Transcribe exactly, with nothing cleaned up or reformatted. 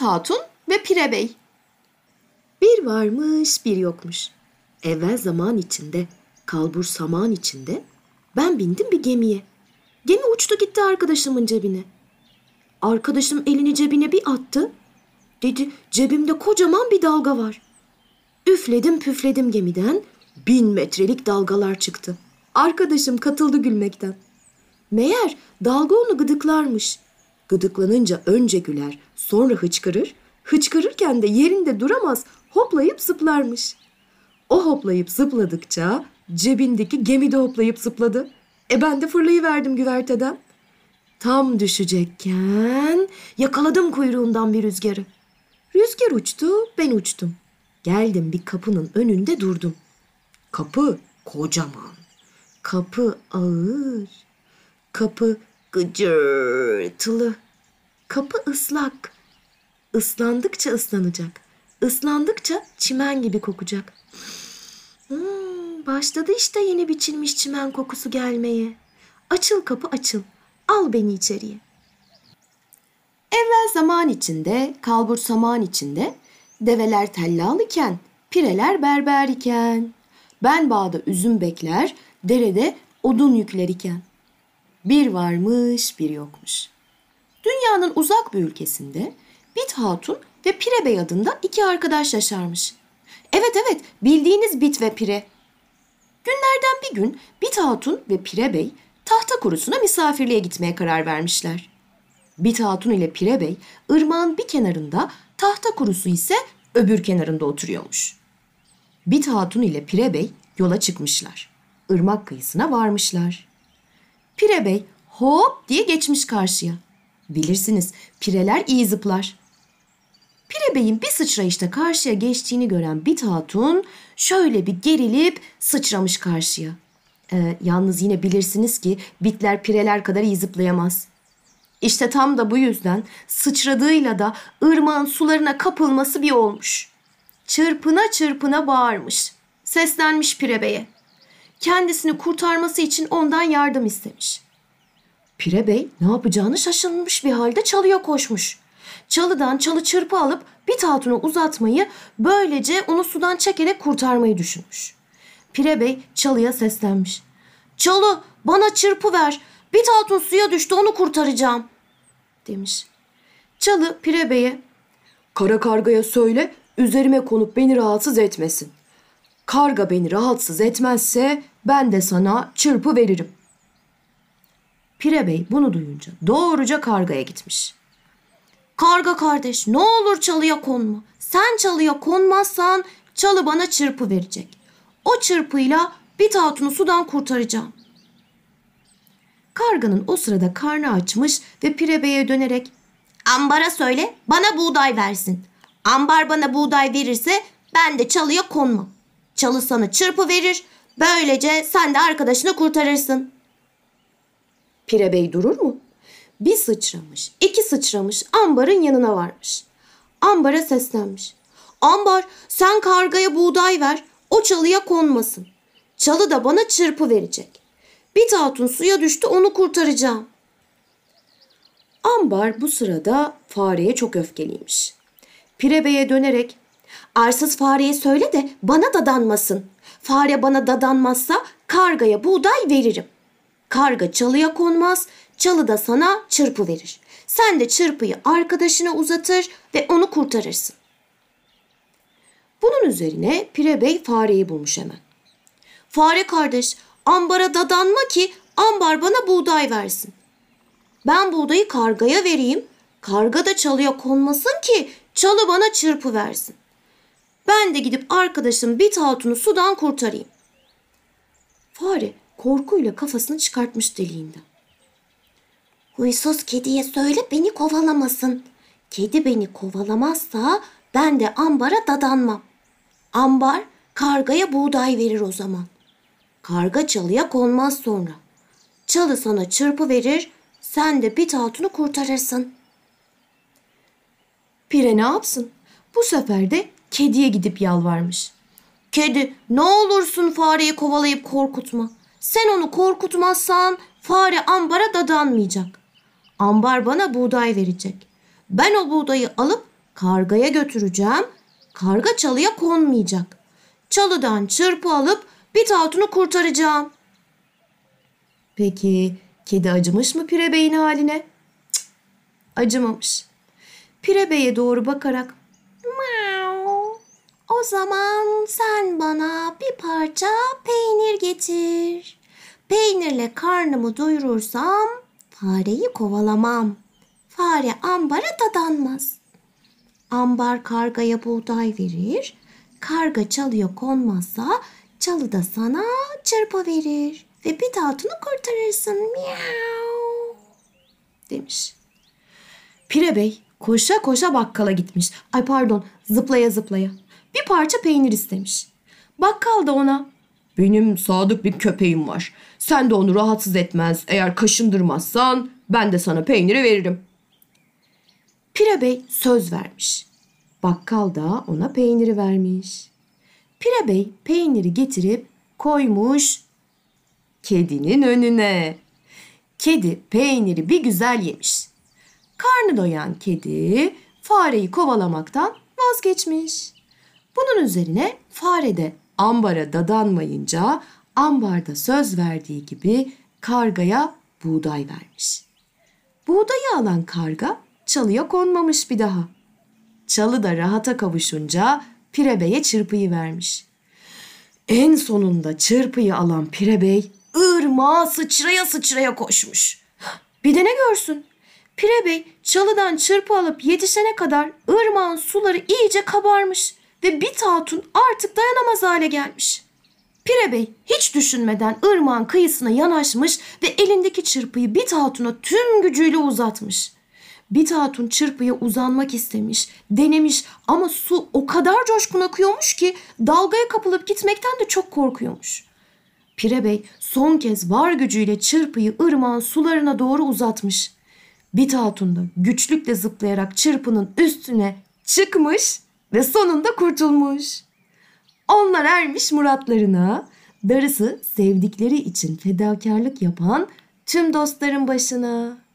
Halit Hatun ve Pire Bey. Bir varmış bir yokmuş. Evvel zaman içinde, kalbur saman içinde ben bindim bir gemiye. Gemi uçtu gitti arkadaşımın cebine. Arkadaşım elini cebine bir attı. Dedi, cebimde kocaman bir dalga var. Üfledim püfledim gemiden. Bin metrelik dalgalar çıktı. Arkadaşım katıldı gülmekten. Meğer dalga onu gıdıklarmış. Gıdıklanınca önce güler, sonra hıçkırır. Hıçkırırken de yerinde duramaz, hoplayıp zıplarmış. O hoplayıp zıpladıkça cebindeki gemi de hoplayıp zıpladı. E ben de fırlayıverdim güverteden. Tam düşecekken yakaladım kuyruğundan bir rüzgarı. Rüzgar uçtu, ben uçtum. Geldim bir kapının önünde durdum. Kapı kocaman. Kapı ağır. Kapı gıcırtılı. Kapı ıslak. Islandıkça ıslanacak. Islandıkça çimen gibi kokacak. Hmm, başladı işte yeni biçilmiş çimen kokusu gelmeye. Açıl kapı açıl. Al beni içeriye. Evvel zaman içinde, kalbur saman içinde, develer tellal iken, pireler berber iken, ben bağda üzüm bekler, derede odun yükler iken, bir varmış bir yokmuş. Dünyanın uzak bir ülkesinde Bit Hatun ve Pire Bey adında iki arkadaş yaşarmış. Evet evet, bildiğiniz Bit ve Pire. Günlerden bir gün Bit Hatun ve Pire Bey tahta kurusuna misafirliğe gitmeye karar vermişler. Bit Hatun ile Pire Bey ırmağın bir kenarında, tahta kurusu ise öbür kenarında oturuyormuş. Bit Hatun ile Pire Bey yola çıkmışlar. Irmak kıyısına varmışlar. Pire Bey hop diye geçmiş karşıya. Bilirsiniz, pireler iyi zıplar. Pire Bey'in bir sıçrayışta karşıya geçtiğini gören Bit Hatun şöyle bir gerilip sıçramış karşıya. Ee, yalnız yine bilirsiniz ki bitler pireler kadar iyi zıplayamaz. İşte tam da bu yüzden sıçradığıyla da ırmağın sularına kapılması bir olmuş. Çırpına çırpına bağırmış. Seslenmiş Pire Bey'e. Kendisini kurtarması için ondan yardım istemiş. Pire Bey ne yapacağını şaşırmış bir halde çalıya koşmuş. Çalıdan çalı çırpı alıp Bit Hatun'a uzatmayı, böylece onu sudan çekerek kurtarmayı düşünmüş. Pire Bey çalıya seslenmiş. Çalı, bana çırpı ver. Bit Hatun suya düştü, onu kurtaracağım demiş. Çalı Pire Bey'e, kara kargaya söyle üzerime konup beni rahatsız etmesin. Karga beni rahatsız etmezse ben de sana çırpı veririm. Pire Bey bunu duyunca doğruca kargaya gitmiş. Karga kardeş, ne olur çalıya konma. Sen çalıya konmazsan çalı bana çırpı verecek. O çırpıyla Bit Hatun'u sudan kurtaracağım. Karganın o sırada karnı açmış ve Pire Bey'e dönerek, ambara söyle bana buğday versin. Ambar bana buğday verirse ben de çalıya konmam. Çalı sana çırpı verir, böylece sen de arkadaşını kurtarırsın. Pire Bey durur mu? Bir sıçramış, iki sıçramış, ambarın yanına varmış. Ambara seslenmiş. Ambar, sen kargaya buğday ver, o çalıya konmasın. Çalı da bana çırpı verecek. Bit Hatun suya düştü, onu kurtaracağım. Ambar bu sırada fareye çok öfkeliymiş. Pire Bey'e dönerek, arsız fareye söyle de bana dadanmasın. Fare bana dadanmazsa kargaya buğday veririm. Karga çalıya konmaz, çalı da sana çırpı verir. Sen de çırpıyı arkadaşına uzatır ve onu kurtarırsın. Bunun üzerine Pire Bey fareyi bulmuş hemen. Fare kardeş, ambara dadanma ki ambar bana buğday versin. Ben buğdayı kargaya vereyim, karga da çalıya konmasın ki çalı bana çırpı versin. Ben de gidip arkadaşım Bit Hatun'u sudan kurtarayım. Fare korkuyla kafasını çıkartmış deliğinden. Huysuz kediye söyle beni kovalamasın. Kedi beni kovalamazsa ben de ambara dadanmam. Ambar kargaya buğday verir o zaman. Karga çalıya konmaz sonra. Çalı sana çırpı verir, sen de Bit Hatun'u kurtarırsın. Pire ne yapsın? Bu sefer de kediye gidip yalvarmış. Kedi, ne olursun fareyi kovalayıp korkutma. Sen onu korkutmazsan fare ambara dadanmayacak. Ambar bana buğday verecek. Ben o buğdayı alıp Kargaya götüreceğim. Karga çalıya konmayacak. Çalıdan çırpı alıp bit altını kurtaracağım. Peki kedi acımış mı Pire Bey'in haline? Cık, acımamış. Pire Bey'e doğru bakarak "Miau, o zaman sen bana bir parça peynir getir. Peynirle karnımı doyurursam fareyi kovalamam. Fare ambara dadanmaz. Ambar kargaya buğday verir. Karga çalıya konmazsa çalı da sana çırpı verir ve bit altını kurtarırsın. Miau." demiş. Pire Bey koşa koşa bakkala gitmiş. Ay pardon, zıplaya zıplaya. Bir parça peynir istemiş. Bakkal da ona "Benim sadık bir köpeğim var. Sen de onu rahatsız etmez. Eğer kaşındırmazsan ben de sana peyniri veririm." Pire Bey söz vermiş. Bakkal da ona peyniri vermiş. Pire Bey peyniri getirip koymuş kedinin önüne. Kedi peyniri bir güzel yemiş. Karnı doyan kedi fareyi kovalamaktan vazgeçmiş. Bunun üzerine fare de ambara dadanmayınca ambarda söz verdiği gibi kargaya buğday vermiş. Buğdayı alan karga çalıya konmamış bir daha. Çalı da rahata kavuşunca Pire Bey'e çırpıyı vermiş. En sonunda çırpıyı alan Pire Bey ırmağa sıçraya sıçraya koşmuş. Bir de ne görsün? Pire Bey çalıdan çırpı alıp yetişene kadar ırmağın suları iyice kabarmış ve Bit Hatun artık dayanamaz hale gelmiş. Pire Bey hiç düşünmeden ırmağın kıyısına yanaşmış ve elindeki çırpıyı Bit Hatun'a tüm gücüyle uzatmış. Bit Hatun çırpıya uzanmak istemiş, denemiş ama su o kadar coşkun akıyormuş ki dalgaya kapılıp gitmekten de çok korkuyormuş. Pire Bey son kez var gücüyle çırpıyı ırmağın sularına doğru uzatmış. Bit Hatun da güçlükle zıplayarak çırpının üstüne çıkmış ve sonunda kurtulmuş. Onlar ermiş muratlarına, darısı sevdikleri için fedakarlık yapan tüm dostların başına.